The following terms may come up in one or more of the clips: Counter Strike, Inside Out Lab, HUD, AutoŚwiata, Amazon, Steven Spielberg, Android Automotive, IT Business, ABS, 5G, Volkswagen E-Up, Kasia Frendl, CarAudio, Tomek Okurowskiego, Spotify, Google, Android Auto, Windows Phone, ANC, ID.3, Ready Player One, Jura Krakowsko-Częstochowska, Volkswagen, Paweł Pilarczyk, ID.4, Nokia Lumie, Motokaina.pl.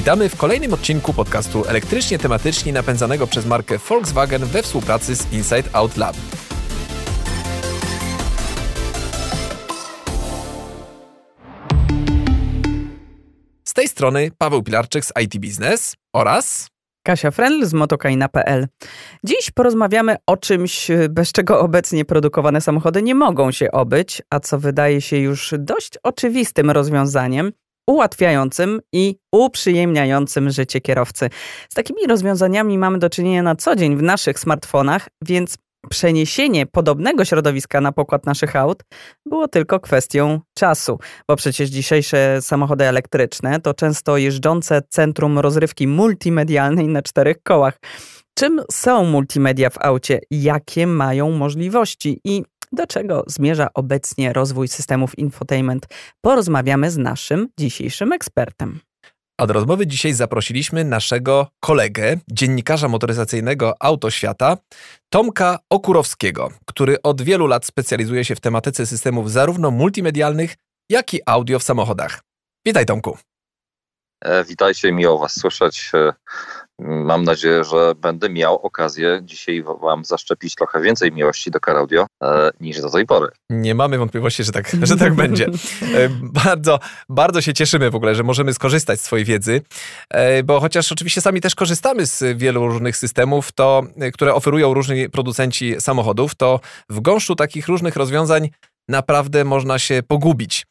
Witamy w kolejnym odcinku podcastu elektrycznie tematycznie napędzanego przez markę Volkswagen we współpracy z Inside Out Lab. Z tej strony Paweł Pilarczyk z IT Business oraz Kasia Frendl z Motokaina.pl. Dziś porozmawiamy o czymś, bez czego obecnie produkowane samochody nie mogą się obyć, a co wydaje się już dość oczywistym rozwiązaniem, ułatwiającym i uprzyjemniającym życie kierowcy. Z takimi rozwiązaniami mamy do czynienia na co dzień w naszych smartfonach, więc przeniesienie podobnego środowiska na pokład naszych aut było tylko kwestią czasu, bo przecież dzisiejsze samochody elektryczne to często jeżdżące centrum rozrywki multimedialnej na czterech kołach. Czym są multimedia w aucie? Jakie mają możliwości? I do czego zmierza obecnie rozwój systemów infotainment? Porozmawiamy z naszym dzisiejszym ekspertem. A do rozmowy dzisiaj zaprosiliśmy naszego kolegę, dziennikarza motoryzacyjnego AutoŚwiata, Tomka Okurowskiego, który od wielu lat specjalizuje się w tematyce systemów zarówno multimedialnych, jak i audio w samochodach. Witaj, Tomku. Witajcie, miło Was słyszeć. Mam nadzieję, że będę miał okazję dzisiaj Wam zaszczepić trochę więcej miłości do CarAudio niż do tej pory. Nie mamy wątpliwości, że tak będzie. Bardzo się cieszymy w ogóle, że możemy skorzystać z swojej wiedzy, bo chociaż oczywiście sami też korzystamy z wielu różnych systemów, to, które oferują różni producenci samochodów, to w gąszczu takich różnych rozwiązań naprawdę można się pogubić.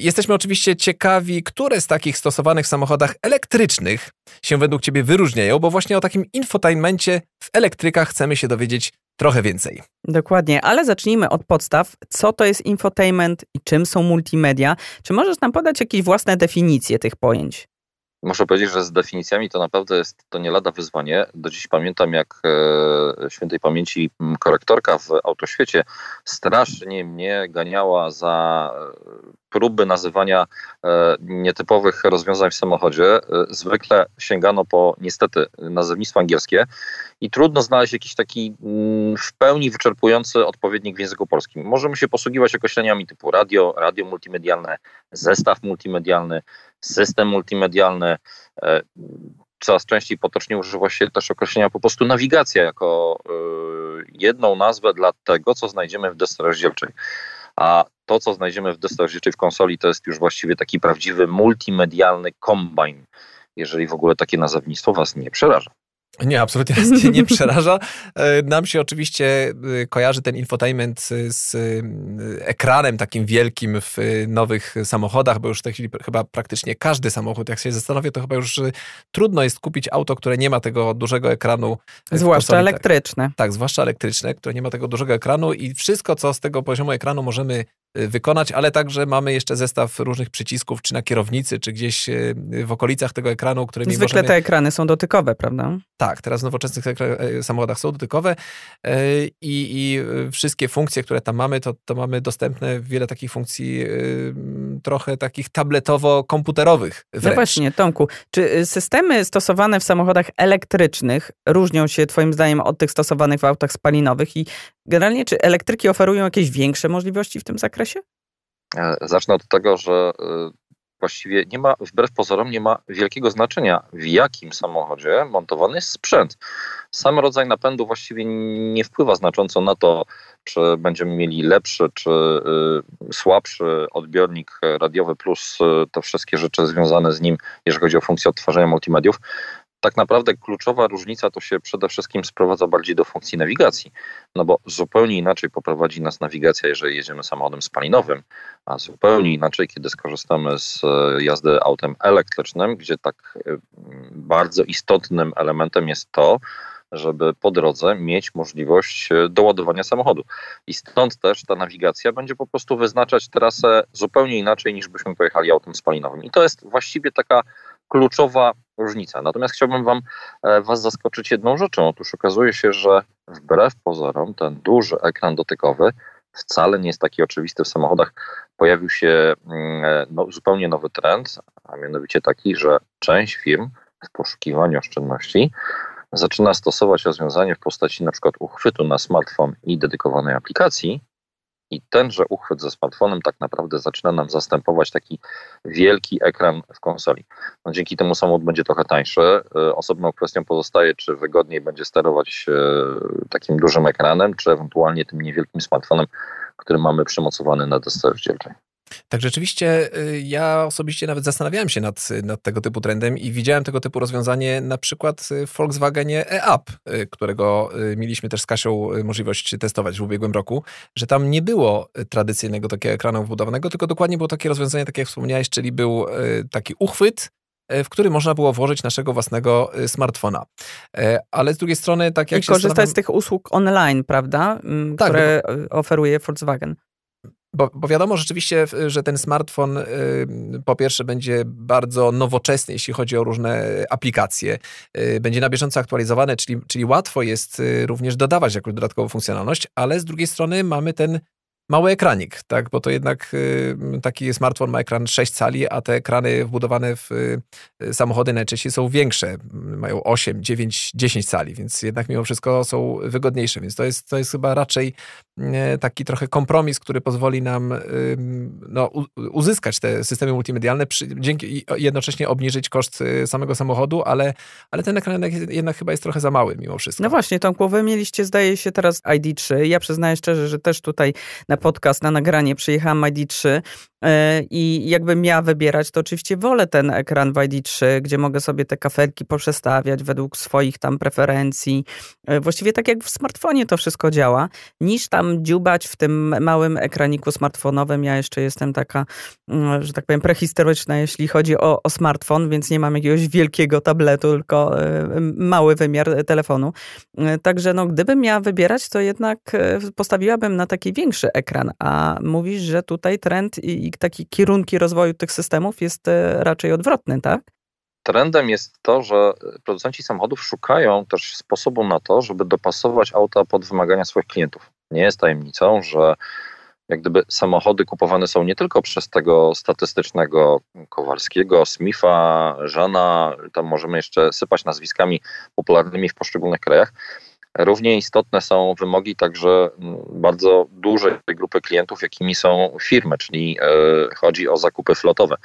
Jesteśmy oczywiście ciekawi, które z takich stosowanych w samochodach elektrycznych się według Ciebie wyróżniają, bo właśnie o takim infotainmencie w elektrykach chcemy się dowiedzieć trochę więcej. Dokładnie, ale zacznijmy od podstaw. Co to jest infotainment i czym są multimedia? Czy możesz nam podać jakieś własne definicje tych pojęć? Muszę powiedzieć, że z definicjami to naprawdę jest to nie lada wyzwanie. Do dziś pamiętam, jak świętej pamięci korektorka w AutoŚwiecie strasznie mnie ganiała za próby nazywania nietypowych rozwiązań w samochodzie. Zwykle sięgano po, niestety, nazewnictwo angielskie i trudno znaleźć jakiś taki w pełni wyczerpujący odpowiednik w języku polskim. Możemy się posługiwać określeniami typu radio, radio multimedialne, zestaw multimedialny, system multimedialny. Coraz częściej potocznie używa się też określenia po prostu nawigacja jako jedną nazwę dla tego, co znajdziemy w desce rozdzielczej. A to, co znajdziemy w desce rozdzielczej w konsoli, to jest już właściwie taki prawdziwy multimedialny kombajn, jeżeli w ogóle takie nazewnictwo Was nie przeraża. Nie, absolutnie nie przeraża. Nam się oczywiście kojarzy ten infotainment z ekranem takim wielkim w nowych samochodach, bo już w tej chwili chyba praktycznie każdy samochód, jak się zastanowię, to chyba już trudno jest kupić auto, które nie ma tego dużego ekranu. Zwłaszcza elektryczne. Tak, zwłaszcza elektryczne, które nie ma tego dużego ekranu i wszystko, co z tego poziomu ekranu możemy wykonać, ale także mamy jeszcze zestaw różnych przycisków, czy na kierownicy, czy gdzieś w okolicach tego ekranu, którymi zwykle możemy... te ekrany są dotykowe, prawda? Tak, teraz w nowoczesnych samochodach są dotykowe i wszystkie funkcje, które tam mamy, to mamy dostępne wiele takich funkcji trochę takich tabletowo-komputerowych wręcz. No właśnie, Tomku, czy systemy stosowane w samochodach elektrycznych różnią się Twoim zdaniem od tych stosowanych w autach spalinowych i generalnie czy elektryki oferują jakieś większe możliwości w tym zakresie? Zacznę od tego, że właściwie nie ma, wbrew pozorom, nie ma wielkiego znaczenia, w jakim samochodzie montowany jest sprzęt. Sam rodzaj napędu właściwie nie wpływa znacząco na to, czy będziemy mieli lepszy, czy słabszy odbiornik radiowy, plus te wszystkie rzeczy związane z nim, jeżeli chodzi o funkcję odtwarzania multimediów. Tak naprawdę kluczowa różnica to się przede wszystkim sprowadza bardziej do funkcji nawigacji, no bo zupełnie inaczej poprowadzi nas nawigacja, jeżeli jedziemy samochodem spalinowym, a zupełnie inaczej, kiedy skorzystamy z jazdy autem elektrycznym, gdzie tak bardzo istotnym elementem jest to, żeby po drodze mieć możliwość doładowania samochodu. I stąd też ta nawigacja będzie po prostu wyznaczać trasę zupełnie inaczej, niż byśmy pojechali autem spalinowym. I to jest właściwie taka kluczowa różnica. Natomiast chciałbym Was zaskoczyć jedną rzeczą. Otóż okazuje się, że wbrew pozorom ten duży ekran dotykowy wcale nie jest taki oczywisty w samochodach. Pojawił się zupełnie nowy trend, a mianowicie taki, że część firm w poszukiwaniu oszczędności zaczyna stosować rozwiązanie w postaci na przykład uchwytu na smartfon i dedykowanej aplikacji, I tenże uchwyt ze smartfonem tak naprawdę zaczyna nam zastępować taki wielki ekran w konsoli. No, dzięki temu samochód będzie trochę tańszy. Osobną kwestią pozostaje, czy wygodniej będzie sterować takim dużym ekranem, czy ewentualnie tym niewielkim smartfonem, który mamy przymocowany na desce rozdzielczej. Tak, rzeczywiście ja osobiście nawet zastanawiałem się nad tego typu trendem i widziałem tego typu rozwiązanie na przykład w Volkswagenie E-Up, którego mieliśmy też z Kasią możliwość testować w ubiegłym roku, że tam nie było tradycyjnego takiego ekranu wbudowanego, tylko dokładnie było takie rozwiązanie, tak jak wspomniałeś, czyli był taki uchwyt, w który można było włożyć naszego własnego smartfona. Ale z drugiej strony... tak jak i się korzystać z tych usług online, prawda? Tak, które oferuje Volkswagen. Bo wiadomo rzeczywiście, że ten smartfon po pierwsze będzie bardzo nowoczesny, jeśli chodzi o różne aplikacje. Będzie na bieżąco aktualizowany, czyli łatwo jest również dodawać jakąś dodatkową funkcjonalność, ale z drugiej strony mamy ten mały ekranik, tak? Bo to jednak taki smartfon ma ekran 6 cali, a te ekrany wbudowane w samochody najczęściej są większe. Mają 8, 9, 10 cali, więc jednak mimo wszystko są wygodniejsze. Więc to jest chyba raczej taki trochę kompromis, który pozwoli nam uzyskać te systemy multimedialne i jednocześnie obniżyć koszt samego samochodu, ale ten ekran jednak chyba jest trochę za mały mimo wszystko. No właśnie, Tomku, wy mieliście, zdaje się, teraz ID.3. Ja przyznaję szczerze, że też tutaj podcast, na nagranie przyjechałam ID.3 i jakbym miała wybierać, to oczywiście wolę ten ekran w ID.3, gdzie mogę sobie te kafelki poprzestawiać według swoich tam preferencji. Właściwie tak jak w smartfonie to wszystko działa, niż tam dziubać w tym małym ekraniku smartfonowym. Ja jeszcze jestem taka, że tak powiem, prehistoryczna, jeśli chodzi o smartfon, więc nie mam jakiegoś wielkiego tabletu, tylko mały wymiar telefonu. Także gdybym miała wybierać, to jednak postawiłabym na taki większy ekran, a mówisz, że tutaj trend i takie kierunki rozwoju tych systemów jest raczej odwrotny, tak? Trendem jest to, że producenci samochodów szukają też sposobu na to, żeby dopasować auta pod wymagania swoich klientów. Nie jest tajemnicą, że jak gdyby samochody kupowane są nie tylko przez tego statystycznego Kowalskiego, Smitha, Żana, tam możemy jeszcze sypać nazwiskami popularnymi w poszczególnych krajach. Równie istotne są wymogi także bardzo dużej grupy klientów, jakimi są firmy, czyli chodzi o zakupy flotowe.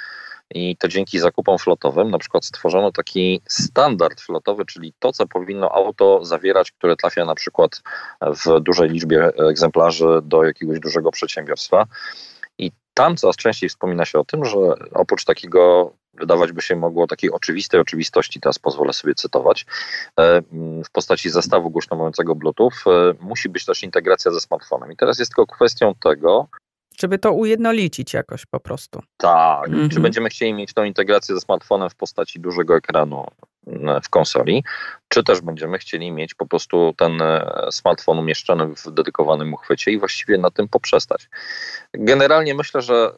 I to dzięki zakupom flotowym na przykład stworzono taki standard flotowy, czyli to, co powinno auto zawierać, które trafia na przykład w dużej liczbie egzemplarzy do jakiegoś dużego przedsiębiorstwa. I tam coraz częściej wspomina się o tym, że oprócz takiego, wydawać by się mogło, takiej oczywistej oczywistości, teraz pozwolę sobie cytować, w postaci zestawu głośno mówiącego Bluetooth, musi być też integracja ze smartfonem. I teraz jest tylko kwestią tego... żeby to ujednolicić jakoś po prostu. Tak. Mhm. Czy będziemy chcieli mieć tą integrację ze smartfonem w postaci dużego ekranu w konsoli, czy też będziemy chcieli mieć po prostu ten smartfon umieszczony w dedykowanym uchwycie i właściwie na tym poprzestać. Generalnie myślę, że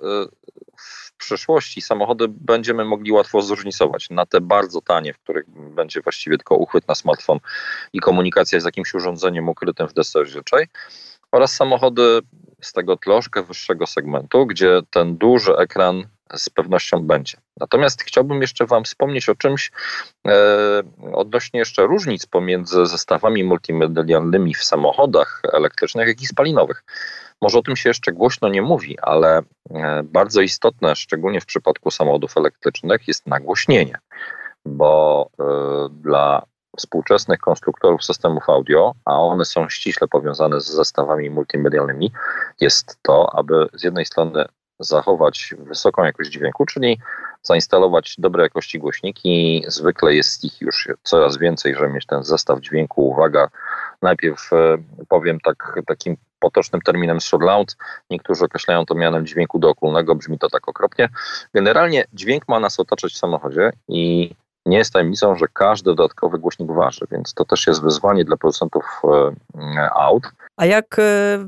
w przyszłości samochody będziemy mogli łatwo zróżnicować na te bardzo tanie, w których będzie właściwie tylko uchwyt na smartfon i komunikacja z jakimś urządzeniem ukrytym w desce rozdzielczej, oraz samochody z tego troszkę wyższego segmentu, gdzie ten duży ekran z pewnością będzie. Natomiast chciałbym jeszcze Wam wspomnieć o czymś odnośnie jeszcze różnic pomiędzy zestawami multimedialnymi w samochodach elektrycznych, jak i spalinowych. Może o tym się jeszcze głośno nie mówi, ale bardzo istotne, szczególnie w przypadku samochodów elektrycznych, jest nagłośnienie, bo dla współczesnych konstruktorów systemów audio, a one są ściśle powiązane z zestawami multimedialnymi, jest to, aby z jednej strony zachować wysoką jakość dźwięku, czyli zainstalować dobrej jakości głośniki. Zwykle jest ich już coraz więcej, żeby mieć ten zestaw dźwięku. Uwaga, najpierw powiem takim potocznym terminem surround. Niektórzy określają to mianem dźwięku dookólnego, brzmi to tak okropnie. Generalnie dźwięk ma nas otaczać w samochodzie i nie jest tajemnicą, że każdy dodatkowy głośnik waży, więc to też jest wyzwanie dla producentów aut. A jak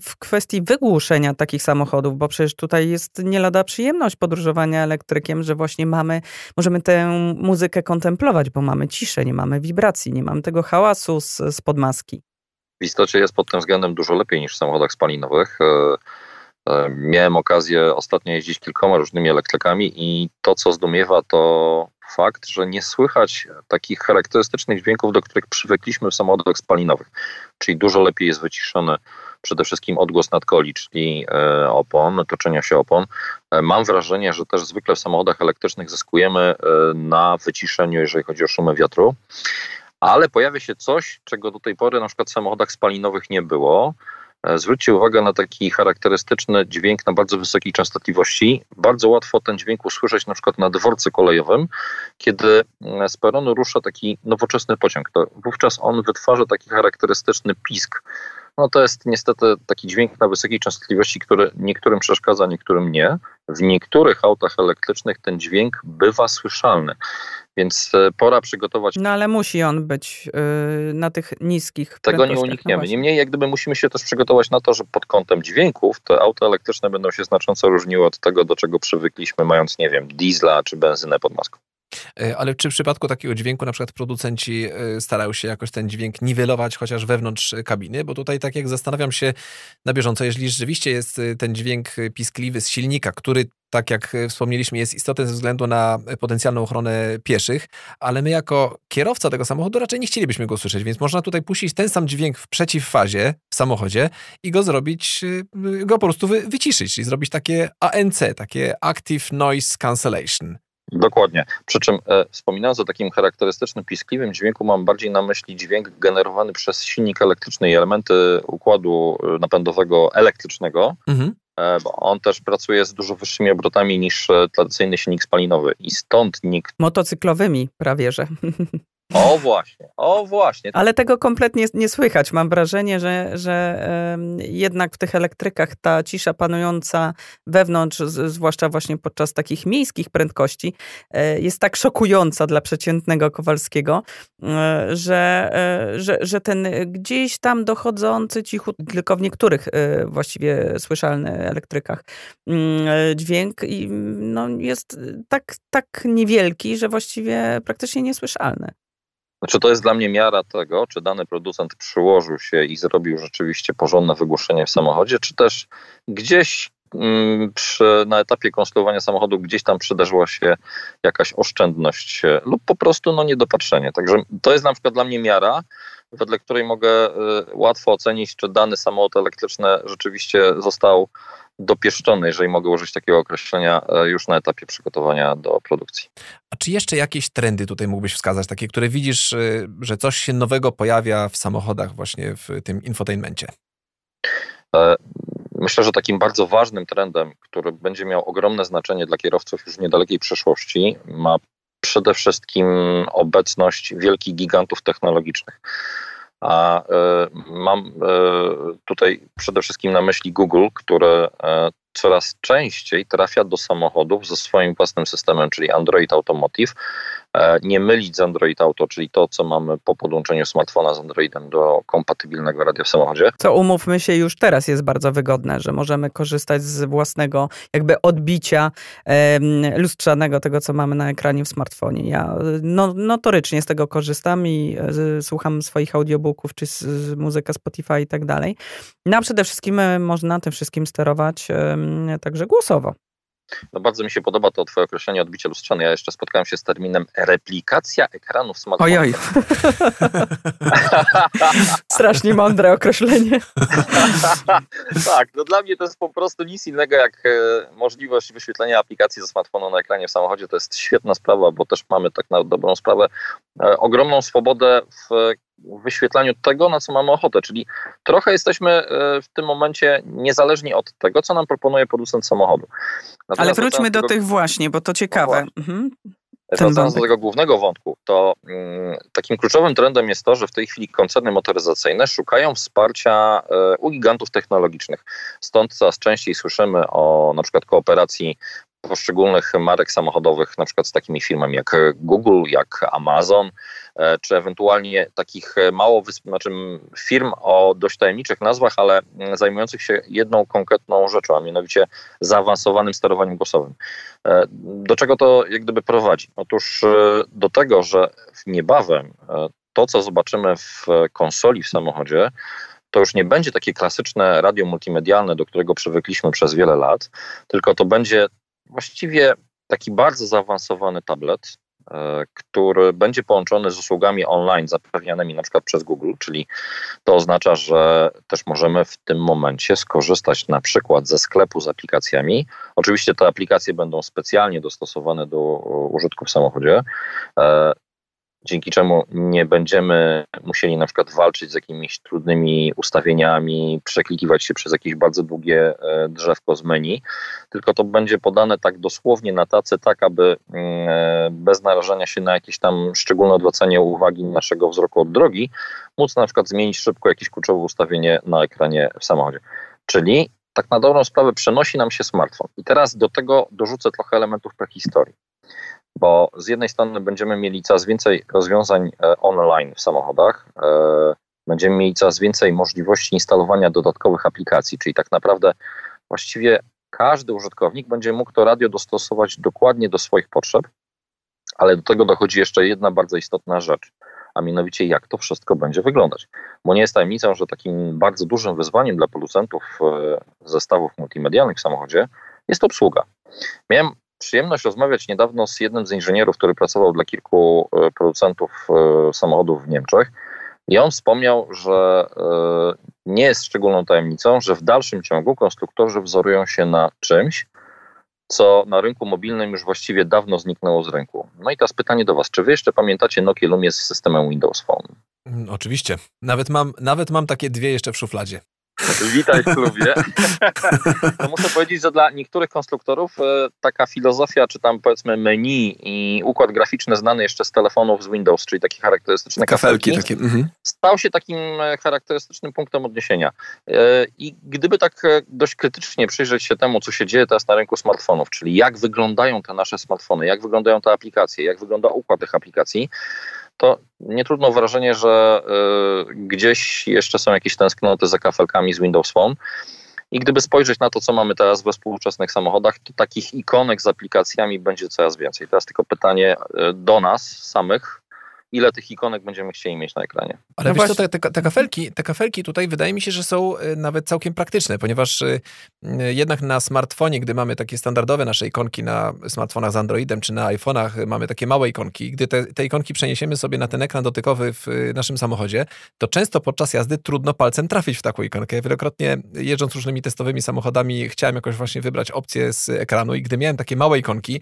w kwestii wygłuszenia takich samochodów, bo przecież tutaj jest nie lada przyjemność podróżowania elektrykiem, że właśnie możemy tę muzykę kontemplować, bo mamy ciszę, nie mamy wibracji, nie mamy tego hałasu spod maski. W istocie jest pod tym względem dużo lepiej niż w samochodach spalinowych. Miałem okazję ostatnio jeździć kilkoma różnymi elektrykami i to, co zdumiewa, to fakt, że nie słychać takich charakterystycznych dźwięków, do których przywykliśmy w samochodach spalinowych. Czyli dużo lepiej jest wyciszony przede wszystkim odgłos nadkoli, czyli opon, toczenia się opon. Mam wrażenie, że też zwykle w samochodach elektrycznych zyskujemy na wyciszeniu, jeżeli chodzi o szumy wiatru. Ale pojawia się coś, czego do tej pory na przykład w samochodach spalinowych nie było. Zwróćcie uwagę na taki charakterystyczny dźwięk na bardzo wysokiej częstotliwości. Bardzo łatwo ten dźwięk usłyszeć na przykład na dworcu kolejowym, kiedy z peronu rusza taki nowoczesny pociąg. To wówczas on wytwarza taki charakterystyczny pisk. No to jest niestety taki dźwięk na wysokiej częstotliwości, który niektórym przeszkadza, niektórym nie. W niektórych autach elektrycznych ten dźwięk bywa słyszalny, więc pora przygotować... No ale musi on być na tych niskich prędkościach. Tego nie unikniemy. No niemniej jak gdyby musimy się też przygotować na to, że pod kątem dźwięków te auta elektryczne będą się znacząco różniły od tego, do czego przywykliśmy, mając, nie wiem, diesla czy benzynę pod maską. Ale czy w przypadku takiego dźwięku na przykład producenci starają się jakoś ten dźwięk niwelować chociaż wewnątrz kabiny? Bo tutaj tak jak zastanawiam się na bieżąco, jeżeli rzeczywiście jest ten dźwięk piskliwy z silnika, który tak jak wspomnieliśmy jest istotny ze względu na potencjalną ochronę pieszych, ale my jako kierowca tego samochodu raczej nie chcielibyśmy go słyszeć, więc można tutaj puścić ten sam dźwięk w przeciwfazie w samochodzie i go zrobić, go po prostu wyciszyć, czyli zrobić takie ANC, takie Active Noise Cancellation. Dokładnie. Przy czym wspominając o takim charakterystycznym, piskliwym dźwięku, mam bardziej na myśli dźwięk generowany przez silnik elektryczny i elementy układu napędowego elektrycznego, bo on też pracuje z dużo wyższymi obrotami niż tradycyjny silnik spalinowy i stąd nikt... Motocyklowymi prawie, że... O właśnie. Ale tego kompletnie nie słychać. Mam wrażenie, że jednak w tych elektrykach ta cisza panująca wewnątrz, zwłaszcza właśnie podczas takich miejskich prędkości, jest tak szokująca dla przeciętnego Kowalskiego, że ten gdzieś tam dochodzący cichu, tylko w niektórych właściwie słyszalnych elektrykach dźwięk no, jest tak niewielki, że właściwie praktycznie niesłyszalny. Znaczy to jest dla mnie miara tego, czy dany producent przyłożył się i zrobił rzeczywiście porządne wygłuszenie w samochodzie, czy też gdzieś na etapie konstruowania samochodu gdzieś tam przydarzyła się jakaś oszczędność lub po prostu niedopatrzenie. Także to jest na przykład dla mnie miara, wedle której mogę łatwo ocenić, czy dany samochód elektryczny rzeczywiście został dopieszczony, jeżeli mogę użyć takiego określenia, już na etapie przygotowania do produkcji. A czy jeszcze jakieś trendy tutaj mógłbyś wskazać, takie, które widzisz, że coś się nowego pojawia w samochodach właśnie w tym infotainmencie? Myślę, że takim bardzo ważnym trendem, który będzie miał ogromne znaczenie dla kierowców już w niedalekiej przyszłości, ma przede wszystkim obecność wielkich gigantów technologicznych. A mam tutaj przede wszystkim na myśli Google, który coraz częściej trafia do samochodów ze swoim własnym systemem, czyli Android Automotive. Nie mylić z Android Auto, czyli to, co mamy po podłączeniu smartfona z Androidem do kompatybilnego radia w samochodzie. Co umówmy się już teraz jest bardzo wygodne, że możemy korzystać z własnego jakby odbicia lustrzanego tego, co mamy na ekranie w smartfonie. Ja notorycznie z tego korzystam i słucham swoich audiobooków, czy z muzyka Spotify i tak dalej. No a przede wszystkim można tym wszystkim sterować także głosowo. No bardzo mi się podoba to twoje określenie odbicie lustrzane. Ja jeszcze spotkałem się z terminem replikacja ekranów smartfonów. Ojoj. Strasznie mądre określenie. Tak, no dla mnie to jest po prostu nic innego jak możliwość wyświetlenia aplikacji ze smartfonu na ekranie w samochodzie. To jest świetna sprawa, bo też mamy tak na dobrą sprawę ogromną swobodę w wyświetlaniu tego, na co mamy ochotę, czyli trochę jesteśmy w tym momencie niezależni od tego, co nam proponuje producent samochodu. Natomiast ale wróćmy do tych właśnie, bo to ciekawe. Wracając do tego głównego wątku, to takim kluczowym trendem jest to, że w tej chwili koncerny motoryzacyjne szukają wsparcia u gigantów technologicznych. Stąd coraz częściej słyszymy o na przykład kooperacji poszczególnych marek samochodowych, na przykład z takimi firmami jak Google, jak Amazon, czy ewentualnie takich firm o dość tajemniczych nazwach, ale zajmujących się jedną konkretną rzeczą, a mianowicie zaawansowanym sterowaniem głosowym. Do czego to jak gdyby prowadzi? Otóż do tego, że niebawem to, co zobaczymy w konsoli w samochodzie, to już nie będzie takie klasyczne radio multimedialne, do którego przywykliśmy przez wiele lat, tylko to będzie właściwie taki bardzo zaawansowany tablet, który będzie połączony z usługami online zapewnianymi na przykład przez Google, czyli to oznacza, że też możemy w tym momencie skorzystać na przykład ze sklepu z aplikacjami. Oczywiście te aplikacje będą specjalnie dostosowane do użytku w samochodzie, dzięki czemu nie będziemy musieli na przykład walczyć z jakimiś trudnymi ustawieniami, przeklikiwać się przez jakieś bardzo długie drzewko z menu, tylko to będzie podane tak dosłownie na tacy, tak aby bez narażenia się na jakieś tam szczególne odwracanie uwagi naszego wzroku od drogi, móc na przykład zmienić szybko jakieś kluczowe ustawienie na ekranie w samochodzie. Czyli tak na dobrą sprawę przenosi nam się smartfon. I teraz do tego dorzucę trochę elementów prehistorii. Bo z jednej strony będziemy mieli coraz więcej rozwiązań online w samochodach, będziemy mieli coraz więcej możliwości instalowania dodatkowych aplikacji, czyli tak naprawdę właściwie każdy użytkownik będzie mógł to radio dostosować dokładnie do swoich potrzeb, ale do tego dochodzi jeszcze jedna bardzo istotna rzecz, a mianowicie jak to wszystko będzie wyglądać. Bo nie jest tajemnicą, że takim bardzo dużym wyzwaniem dla producentów zestawów multimedialnych w samochodzie jest obsługa. Miałem przyjemność rozmawiać niedawno z jednym z inżynierów, który pracował dla kilku producentów samochodów w Niemczech i on wspomniał, że nie jest szczególną tajemnicą, że w dalszym ciągu konstruktorzy wzorują się na czymś, co na rynku mobilnym już właściwie dawno zniknęło z rynku. No i teraz pytanie do Was, czy Wy jeszcze pamiętacie Nokia Lumie z systemem Windows Phone? Oczywiście. Nawet mam takie dwie jeszcze w szufladzie. Witaj w klubie. To muszę powiedzieć, że dla niektórych konstruktorów taka filozofia, czy tam powiedzmy menu i układ graficzny znany jeszcze z telefonów z Windows, czyli takie charakterystyczne kafelki takie. Stał się takim charakterystycznym punktem odniesienia. I gdyby tak dość krytycznie przyjrzeć się temu, co się dzieje teraz na rynku smartfonów, czyli jak wyglądają te nasze smartfony, jak wyglądają te aplikacje, jak wygląda układ tych aplikacji, to nie trudno wrażenie, że gdzieś jeszcze są jakieś tęsknoty za kafelkami z Windows Phone. I gdyby spojrzeć na to, co mamy teraz we współczesnych samochodach, to takich ikonek z aplikacjami będzie coraz więcej. Teraz tylko pytanie do nas samych, ile tych ikonek będziemy chcieli mieć na ekranie. Ale no wiesz, te kafelki tutaj wydaje mi się, że są nawet całkiem praktyczne, ponieważ jednak na smartfonie, gdy mamy takie standardowe nasze ikonki na smartfonach z Androidem czy na iPhone'ach, mamy takie małe ikonki. Gdy te ikonki przeniesiemy sobie na ten ekran dotykowy w naszym samochodzie, to często podczas jazdy trudno palcem trafić w taką ikonkę. Ja wielokrotnie jeżdżąc różnymi testowymi samochodami chciałem jakoś właśnie wybrać opcję z ekranu i gdy miałem takie małe ikonki,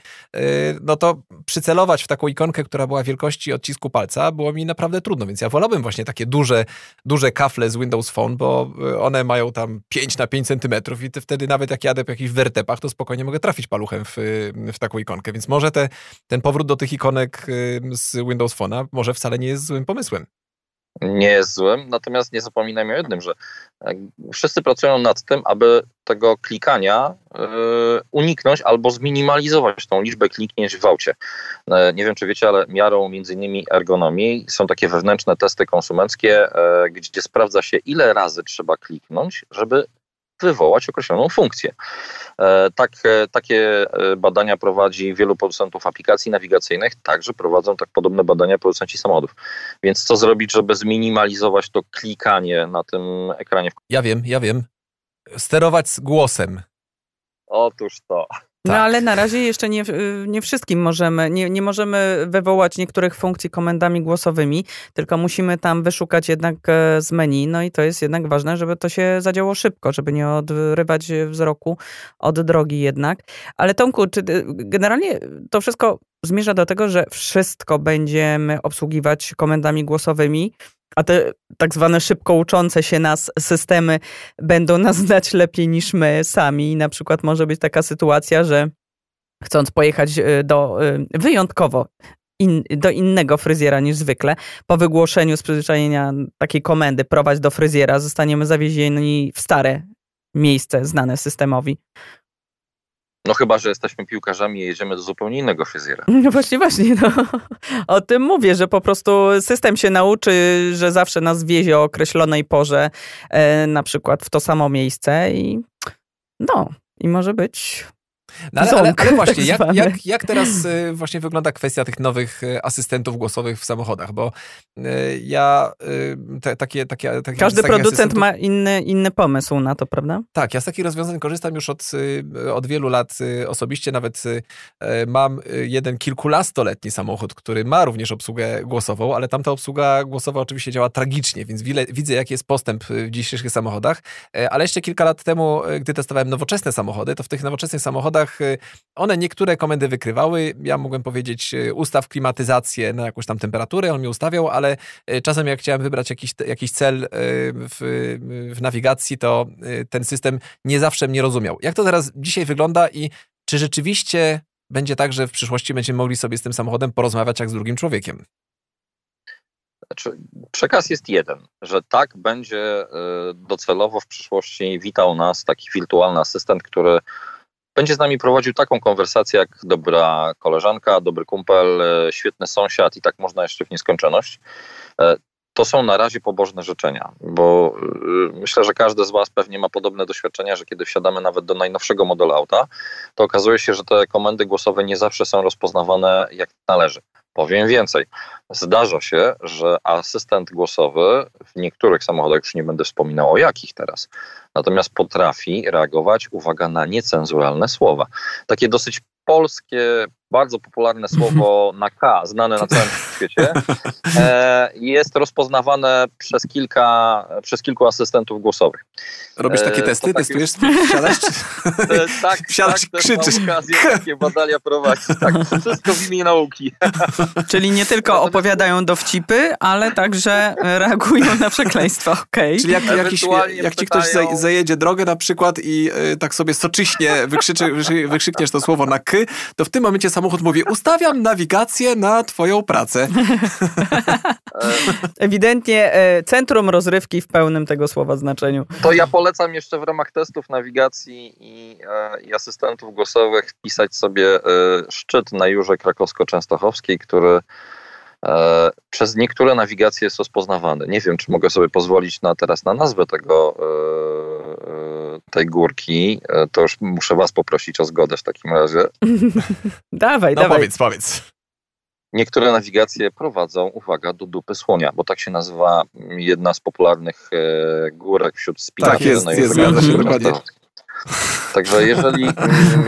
no to przycelować w taką ikonkę, która była wielkości odcisku palca, było mi naprawdę trudno, więc ja wolałbym właśnie takie duże kafle z Windows Phone, bo one mają tam 5x5 centymetrów i wtedy nawet jak jadę po jakichś wertepach, to spokojnie mogę trafić paluchem w taką ikonkę, więc może ten powrót do tych ikonek z Windows Phone'a może wcale nie jest złym pomysłem. Nie jest złym, natomiast nie zapominajmy o jednym, że wszyscy pracują nad tym, aby tego klikania uniknąć albo zminimalizować tą liczbę kliknięć w aucie. Nie wiem, czy wiecie, ale miarą między innymi ergonomii są takie wewnętrzne testy konsumenckie, gdzie sprawdza się, ile razy trzeba kliknąć, żeby wywołać określoną funkcję. Takie badania prowadzi wielu producentów aplikacji nawigacyjnych, także prowadzą tak podobne badania producenci samochodów. Więc co zrobić, żeby zminimalizować to klikanie na tym ekranie? Ja wiem. Sterować z głosem. Otóż to. Tak. No ale na razie jeszcze nie wszystkim możemy, nie możemy wywołać niektórych funkcji komendami głosowymi, tylko musimy tam wyszukać jednak z menu, no i to jest jednak ważne, żeby to się zadziało szybko, żeby nie odrywać wzroku od drogi jednak. Ale Tomku, generalnie to wszystko zmierza do tego, że wszystko będziemy obsługiwać komendami głosowymi, a te tak zwane szybko uczące się nas systemy będą nas znać lepiej niż my sami. I na przykład może być taka sytuacja, że chcąc pojechać do innego fryzjera niż zwykle, po wygłoszeniu z przyzwyczajenia takiej komendy prowadź do fryzjera, zostaniemy zawiezieni w stare miejsce znane systemowi. No chyba, że jesteśmy piłkarzami i jedziemy do zupełnie innego fryzjera. No właśnie. No. O tym mówię, że po prostu system się nauczy, że zawsze nas wiezie o określonej porze, na przykład w to samo miejsce i może być No ale właśnie, tak jak teraz właśnie wygląda kwestia tych nowych asystentów głosowych w samochodach? Bo takie każdy producent ma inny pomysł na to, prawda? Tak, ja z takich rozwiązań korzystam już od wielu lat osobiście. Nawet mam jeden kilkunastoletni samochód, który ma również obsługę głosową, ale tamta obsługa głosowa oczywiście działa tragicznie, więc widzę, jaki jest postęp w dzisiejszych samochodach. Ale jeszcze kilka lat temu, gdy testowałem nowoczesne samochody, to w tych nowoczesnych samochodach one niektóre komendy wykrywały. Ja mogłem powiedzieć: ustaw klimatyzację na jakąś tam temperaturę, on mi ustawiał, ale czasem jak chciałem wybrać jakiś cel w nawigacji, to ten system nie zawsze mnie rozumiał. Jak to teraz dzisiaj wygląda i czy rzeczywiście będzie tak, że w przyszłości będziemy mogli sobie z tym samochodem porozmawiać jak z drugim człowiekiem? Znaczy, przekaz jest jeden, że tak, będzie docelowo w przyszłości witał nas taki wirtualny asystent, który będzie z nami prowadził taką konwersację jak dobra koleżanka, dobry kumpel, świetny sąsiad i tak można jeszcze w nieskończoność. To są na razie pobożne życzenia, bo myślę, że każdy z Was pewnie ma podobne doświadczenia, że kiedy wsiadamy nawet do najnowszego modelu auta, to okazuje się, że te komendy głosowe nie zawsze są rozpoznawane jak należy. Powiem więcej. Zdarza się, że asystent głosowy w niektórych samochodach, już nie będę wspominał o jakich teraz, natomiast potrafi reagować, uwaga, na niecenzuralne słowa. Takie dosyć polskie, bardzo popularne słowo na K, znane na całym świecie, jest rozpoznawane przez kilku asystentów głosowych. Robisz takie testy? Testujesz? Wsiadasz? Tak, wsiadasz, krzyczysz. Mam okazję takie badania prowadzić. Tak, wszystko w imię nauki. Czyli nie tylko opowiadają dowcipy, ale także reagują na przekleństwa. Okay. Czyli jak ci ktoś zajedzie drogę na przykład i tak sobie soczyśnie wykrzykniesz to słowo na K, to w tym momencie samochód mówi: ustawiam nawigację na twoją pracę. Ewidentnie centrum rozrywki w pełnym tego słowa znaczeniu. To ja polecam jeszcze w ramach testów nawigacji i asystentów głosowych pisać sobie szczyt na Jurze Krakowsko-Częstochowskiej, który przez niektóre nawigacje jest rozpoznawany. Nie wiem, czy mogę sobie pozwolić teraz na nazwę tej górki, to już muszę was poprosić o zgodę w takim razie. dawaj. Powiedz. Niektóre nawigacje prowadzą, uwaga, do dupy słonia, bo tak się nazywa jedna z popularnych górek wśród spinaczy. Tak jest, zgadza się dokładnie. Także jeżeli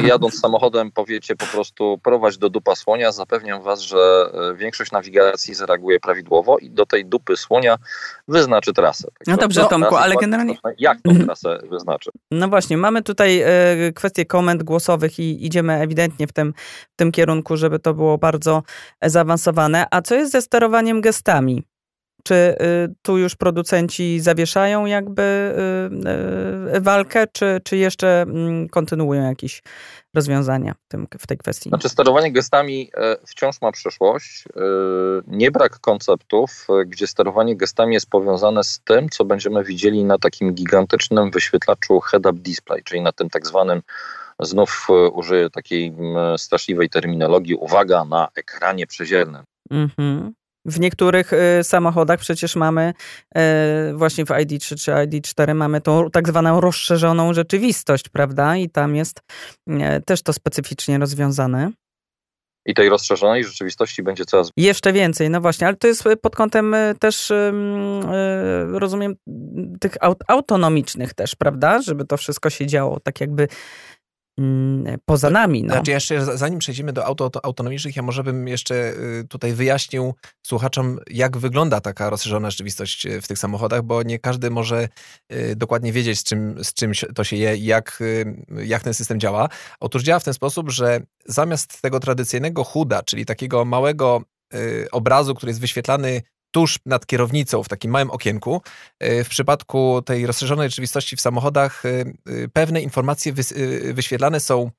jadąc samochodem powiecie po prostu prowadź do dupa słonia, zapewniam was, że większość nawigacji zareaguje prawidłowo i do tej dupy słonia wyznaczy trasę. Także no dobrze, Tomku, ale generalnie... Jak tą trasę wyznaczy? No właśnie, mamy tutaj kwestię komend głosowych i idziemy ewidentnie w tym kierunku, żeby to było bardzo zaawansowane. A co jest ze sterowaniem gestami? Czy tu już producenci zawieszają jakby walkę, czy jeszcze kontynuują jakieś rozwiązania w tej kwestii? Znaczy, sterowanie gestami wciąż ma przyszłość. Nie brak konceptów, gdzie sterowanie gestami jest powiązane z tym, co będziemy widzieli na takim gigantycznym wyświetlaczu head-up display, czyli na tym tak zwanym, znów użyję takiej straszliwej terminologii, uwaga, na ekranie przezielnym. Mhm. W niektórych samochodach przecież mamy właśnie w ID.3 czy ID.4 mamy tą tak zwaną rozszerzoną rzeczywistość, prawda? I tam jest też to specyficznie rozwiązane. I tej rozszerzonej rzeczywistości będzie coraz... Jeszcze więcej, no właśnie, ale to jest pod kątem też, rozumiem, tych autonomicznych też, prawda? Żeby to wszystko się działo tak jakby... poza nami. No. Znaczy jeszcze zanim przejdziemy do autonomicznych, ja może bym jeszcze tutaj wyjaśnił słuchaczom, jak wygląda taka rozszerzona rzeczywistość w tych samochodach, bo nie każdy może dokładnie wiedzieć, z czym to się je i jak ten system działa. Otóż działa w ten sposób, że zamiast tego tradycyjnego HUD-a, czyli takiego małego obrazu, który jest wyświetlany tuż nad kierownicą, w takim małym okienku. W przypadku tej rozszerzonej rzeczywistości w samochodach pewne informacje wyświetlane są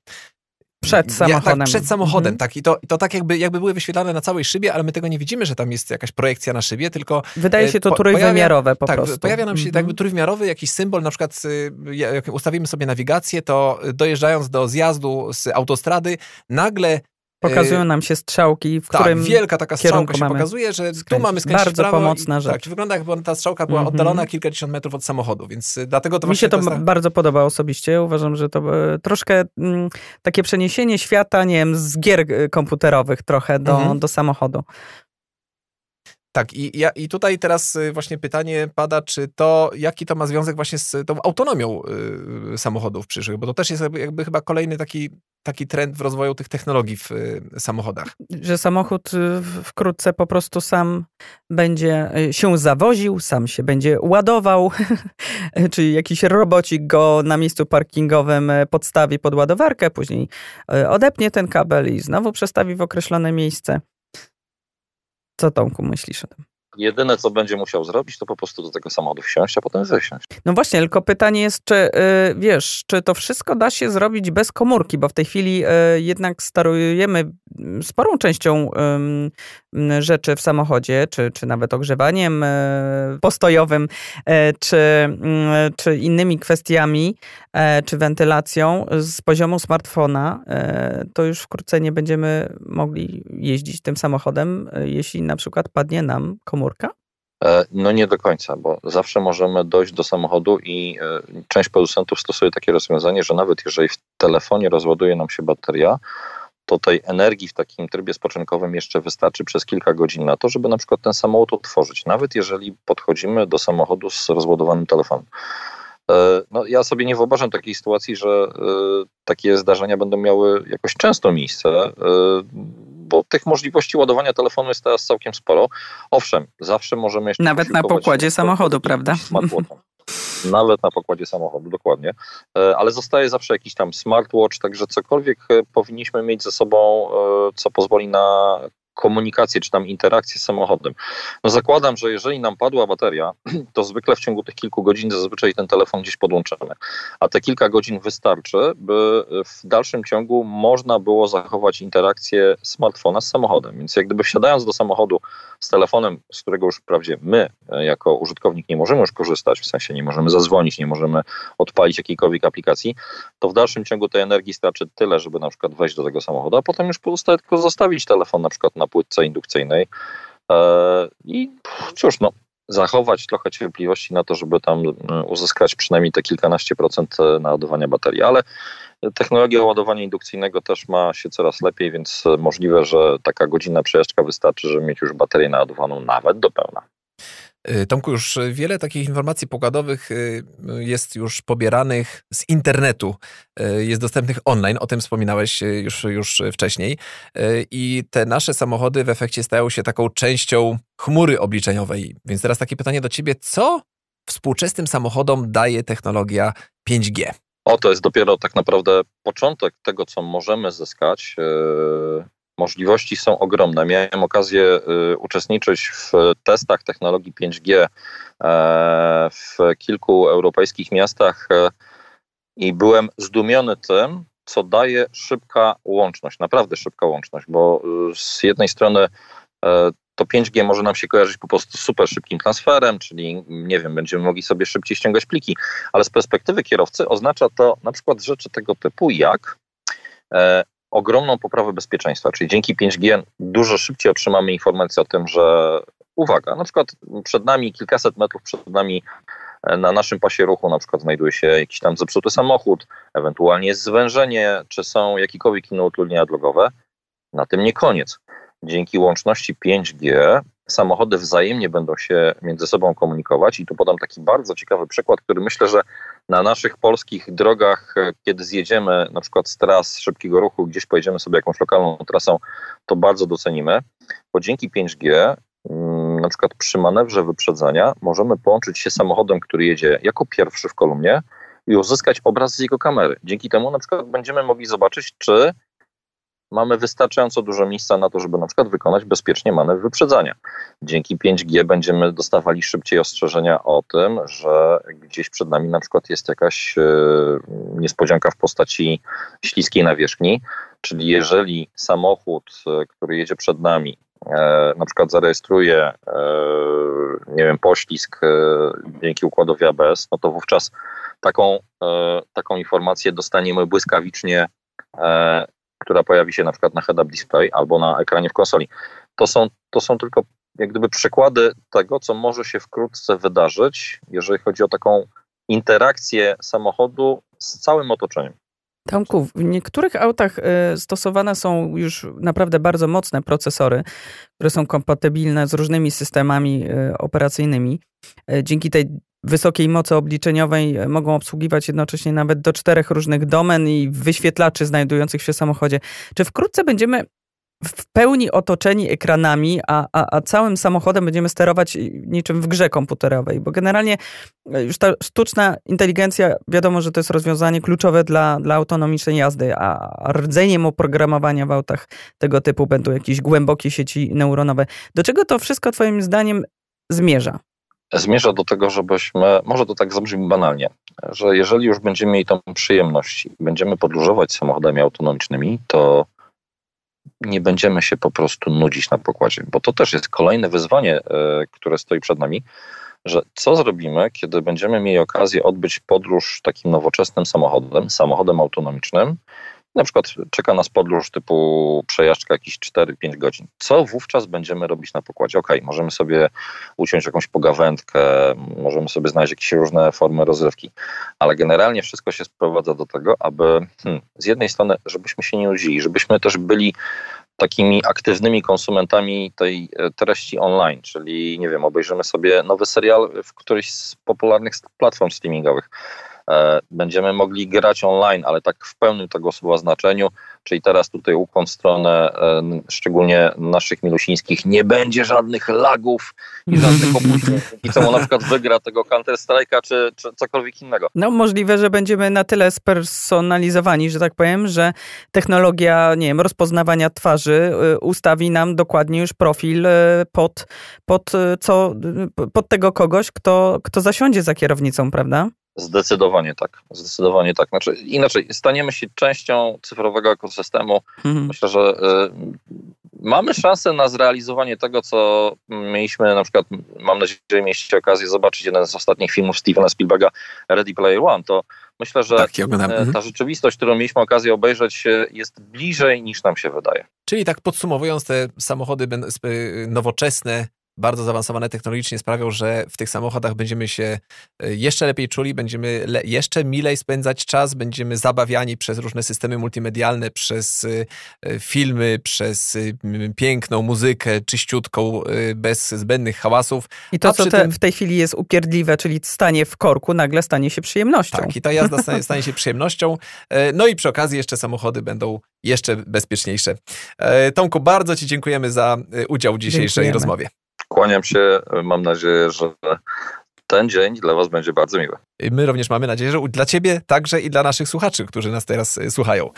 przed samochodem. Tak, przed samochodem, tak. I to tak jakby były wyświetlane na całej szybie, ale my tego nie widzimy, że tam jest jakaś projekcja na szybie, tylko... Wydaje się to trójwymiarowe po prostu. Tak, pojawia nam się jakby trójwymiarowy jakiś symbol, na przykład jak ustawimy sobie nawigację, to dojeżdżając do zjazdu z autostrady, nagle Pokazują nam się strzałki, w którym wielka taka strzałka się pokazuje, że tu mamy skręcić bardzo w prawo. Pomocna rzecz. Tak, wygląda jakby ta strzałka była oddalona kilkadziesiąt metrów od samochodu, więc dlatego to mi się to bardzo podoba osobiście. Uważam, że to troszkę takie przeniesienie świata, nie wiem, z gier komputerowych trochę do samochodu. Tak, i tutaj teraz właśnie pytanie pada, czy to, jaki to ma związek właśnie z tą autonomią samochodów przyszłych, bo to też jest jakby chyba kolejny taki trend w rozwoju tych technologii w samochodach. Że samochód wkrótce po prostu sam będzie się zawoził, sam się będzie ładował, czyli jakiś robocik go na miejscu parkingowym podstawi pod ładowarkę, później odepnie ten kabel i znowu przestawi w określone miejsce. Co, Tomku, myślisz o tym? Jedyne, co będzie musiał zrobić, to po prostu do tego samochodu wsiąść, a potem zesiąść. No właśnie, tylko pytanie jest, czy wiesz, czy to wszystko da się zrobić bez komórki, bo w tej chwili jednak sterujemy sporą częścią rzeczy w samochodzie, czy nawet ogrzewaniem postojowym, czy innymi kwestiami, czy wentylacją z poziomu smartfona, to już wkrótce nie będziemy mogli jeździć tym samochodem, jeśli na przykład padnie nam komórka? No nie do końca, bo zawsze możemy dojść do samochodu i część producentów stosuje takie rozwiązanie, że nawet jeżeli w telefonie rozładuje nam się bateria, to tej energii w takim trybie spoczynkowym jeszcze wystarczy przez kilka godzin na to, żeby na przykład ten samochód odtworzyć, nawet jeżeli podchodzimy do samochodu z rozładowanym telefonem. No, ja sobie nie wyobrażam takiej sytuacji, że takie zdarzenia będą miały jakoś często miejsce, bo tych możliwości ładowania telefonu jest teraz całkiem sporo. Owszem, zawsze możemy jeszcze... Nawet na pokładzie samochodu, prawda? Nawet na pokładzie samochodu, dokładnie. Ale zostaje zawsze jakiś tam smartwatch, także cokolwiek powinniśmy mieć ze sobą, co pozwoli na komunikację, czy tam interakcję z samochodem. No zakładam, że jeżeli nam padła bateria, to zwykle w ciągu tych kilku godzin zazwyczaj ten telefon gdzieś podłączymy. A te kilka godzin wystarczy, by w dalszym ciągu można było zachować interakcję smartfona z samochodem. Więc jak gdyby wsiadając do samochodu z telefonem, z którego już wprawdzie my jako użytkownik nie możemy już korzystać, w sensie nie możemy zadzwonić, nie możemy odpalić jakiejkolwiek aplikacji, to w dalszym ciągu tej energii starczy tyle, żeby na przykład wejść do tego samochodu, a potem już pozostaje tylko zostawić telefon na przykład na płytce indukcyjnej i cóż, no, zachować trochę cierpliwości na to, żeby tam uzyskać przynajmniej te kilkanaście procent naładowania baterii, ale technologia ładowania indukcyjnego też ma się coraz lepiej, więc możliwe, że taka godzinna przejażdżka wystarczy, żeby mieć już baterię naładowaną nawet do pełna. Tomku, już wiele takich informacji pokładowych jest już pobieranych z internetu, jest dostępnych online, o tym wspominałeś już wcześniej i te nasze samochody w efekcie stają się taką częścią chmury obliczeniowej, więc teraz takie pytanie do ciebie, co współczesnym samochodom daje technologia 5G? O, to jest dopiero tak naprawdę początek tego, co możemy zyskać. Możliwości są ogromne. Miałem okazję uczestniczyć w testach technologii 5G w kilku europejskich miastach i byłem zdumiony tym, co daje szybka łączność, naprawdę szybka łączność, bo z jednej strony to 5G może nam się kojarzyć po prostu z super szybkim transferem, czyli nie wiem, będziemy mogli sobie szybciej ściągać pliki, ale z perspektywy kierowcy oznacza to na przykład rzeczy tego typu jak ogromną poprawę bezpieczeństwa, czyli dzięki 5G dużo szybciej otrzymamy informację o tym, że uwaga, na przykład przed nami, kilkaset metrów przed nami na naszym pasie ruchu na przykład znajduje się jakiś tam zepsuty samochód, ewentualnie jest zwężenie, czy są jakiekolwiek inne utrudnienia drogowe. Na tym nie koniec. Dzięki łączności 5G samochody wzajemnie będą się między sobą komunikować i tu podam taki bardzo ciekawy przykład, który myślę, że na naszych polskich drogach, kiedy zjedziemy na przykład z tras szybkiego ruchu, gdzieś pojedziemy sobie jakąś lokalną trasą, to bardzo docenimy, bo dzięki 5G na przykład przy manewrze wyprzedzania możemy połączyć się z samochodem, który jedzie jako pierwszy w kolumnie i uzyskać obraz z jego kamery. Dzięki temu na przykład będziemy mogli zobaczyć, czy mamy wystarczająco dużo miejsca na to, żeby na przykład wykonać bezpiecznie manewr wyprzedzania. Dzięki 5G będziemy dostawali szybciej ostrzeżenia o tym, że gdzieś przed nami na przykład jest jakaś niespodzianka w postaci śliskiej nawierzchni, czyli jeżeli samochód, który jedzie przed nami, na przykład zarejestruje, nie wiem, poślizg dzięki układowi ABS, no to wówczas taką informację dostaniemy błyskawicznie, która pojawi się na przykład na head-up display albo na ekranie w konsoli. To są tylko jak gdyby przykłady tego, co może się wkrótce wydarzyć, jeżeli chodzi o taką interakcję samochodu z całym otoczeniem. Tomku, w niektórych autach stosowane są już naprawdę bardzo mocne procesory, które są kompatybilne z różnymi systemami operacyjnymi. Dzięki tej wysokiej mocy obliczeniowej mogą obsługiwać jednocześnie nawet do 4 różnych domen i wyświetlaczy znajdujących się w samochodzie. Czy wkrótce będziemy w pełni otoczeni ekranami, a całym samochodem będziemy sterować niczym w grze komputerowej? Bo generalnie już ta sztuczna inteligencja, wiadomo, że to jest rozwiązanie kluczowe dla autonomicznej jazdy, a rdzeniem oprogramowania w autach tego typu będą jakieś głębokie sieci neuronowe. Do czego to wszystko twoim zdaniem zmierza? Zmierza do tego, żebyśmy, może to tak zabrzmi banalnie, że jeżeli już będziemy mieli tą przyjemność i będziemy podróżować samochodami autonomicznymi, to nie będziemy się po prostu nudzić na pokładzie, bo to też jest kolejne wyzwanie, które stoi przed nami, że co zrobimy, kiedy będziemy mieli okazję odbyć podróż takim nowoczesnym samochodem autonomicznym. Na przykład czeka nas podróż typu przejażdżka jakieś 4-5 godzin. Co wówczas będziemy robić na pokładzie? Okej, możemy sobie uciąć jakąś pogawędkę, możemy sobie znaleźć jakieś różne formy rozrywki, ale generalnie wszystko się sprowadza do tego, aby z jednej strony, żebyśmy się nie nudzili, żebyśmy też byli takimi aktywnymi konsumentami tej treści online, czyli nie wiem, obejrzymy sobie nowy serial w którejś z popularnych platform streamingowych. Będziemy mogli grać online, ale tak w pełnym tego słowa znaczeniu, czyli teraz tutaj ukłon w stronę szczególnie naszych milusińskich, nie będzie żadnych lagów i żadnych opóźnień, i co na przykład wygra tego Counter Strike'a czy cokolwiek innego. No możliwe, że będziemy na tyle spersonalizowani, że tak powiem, że technologia, nie wiem, rozpoznawania twarzy ustawi nam dokładnie już profil pod tego kogoś, kto zasiądzie za kierownicą, prawda? Zdecydowanie tak. Znaczy, inaczej, staniemy się częścią cyfrowego ekosystemu. Myślę, że mamy szansę na zrealizowanie tego, co mieliśmy na przykład, mam nadzieję, że mieliście okazję zobaczyć jeden z ostatnich filmów Stevena Spielberga, Ready Player One. To myślę, że tak, ta rzeczywistość, którą mieliśmy okazję obejrzeć, jest bliżej niż nam się wydaje. Czyli tak podsumowując, te samochody nowoczesne, bardzo zaawansowane technologicznie sprawią, że w tych samochodach będziemy się jeszcze lepiej czuli, będziemy jeszcze milej spędzać czas, będziemy zabawiani przez różne systemy multimedialne, przez filmy, przez piękną muzykę, czyściutką, bez zbędnych hałasów. I to, co w tej chwili jest upierdliwe, czyli stanie w korku, nagle stanie się przyjemnością. Tak, i ta jazda stanie się przyjemnością. No i przy okazji jeszcze samochody będą jeszcze bezpieczniejsze. Tomku, bardzo ci dziękujemy za udział w dzisiejszej rozmowie. Kłaniam się, mam nadzieję, że ten dzień dla was będzie bardzo miły. My również mamy nadzieję, że dla ciebie także i dla naszych słuchaczy, którzy nas teraz słuchają.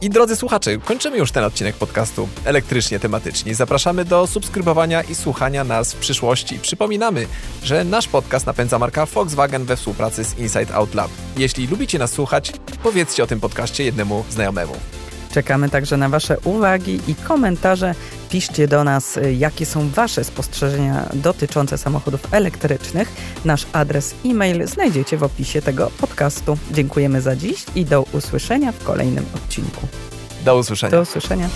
I drodzy słuchacze, kończymy już ten odcinek podcastu Elektrycznie Tematycznie. Zapraszamy do subskrybowania i słuchania nas w przyszłości. Przypominamy, że nasz podcast napędza marka Volkswagen we współpracy z Inside Out Lab. Jeśli lubicie nas słuchać, powiedzcie o tym podcaście jednemu znajomemu. Czekamy także na wasze uwagi i komentarze. Piszcie do nas, jakie są wasze spostrzeżenia dotyczące samochodów elektrycznych. Nasz adres e-mail znajdziecie w opisie tego podcastu. Dziękujemy za dziś i do usłyszenia w kolejnym odcinku. Do usłyszenia.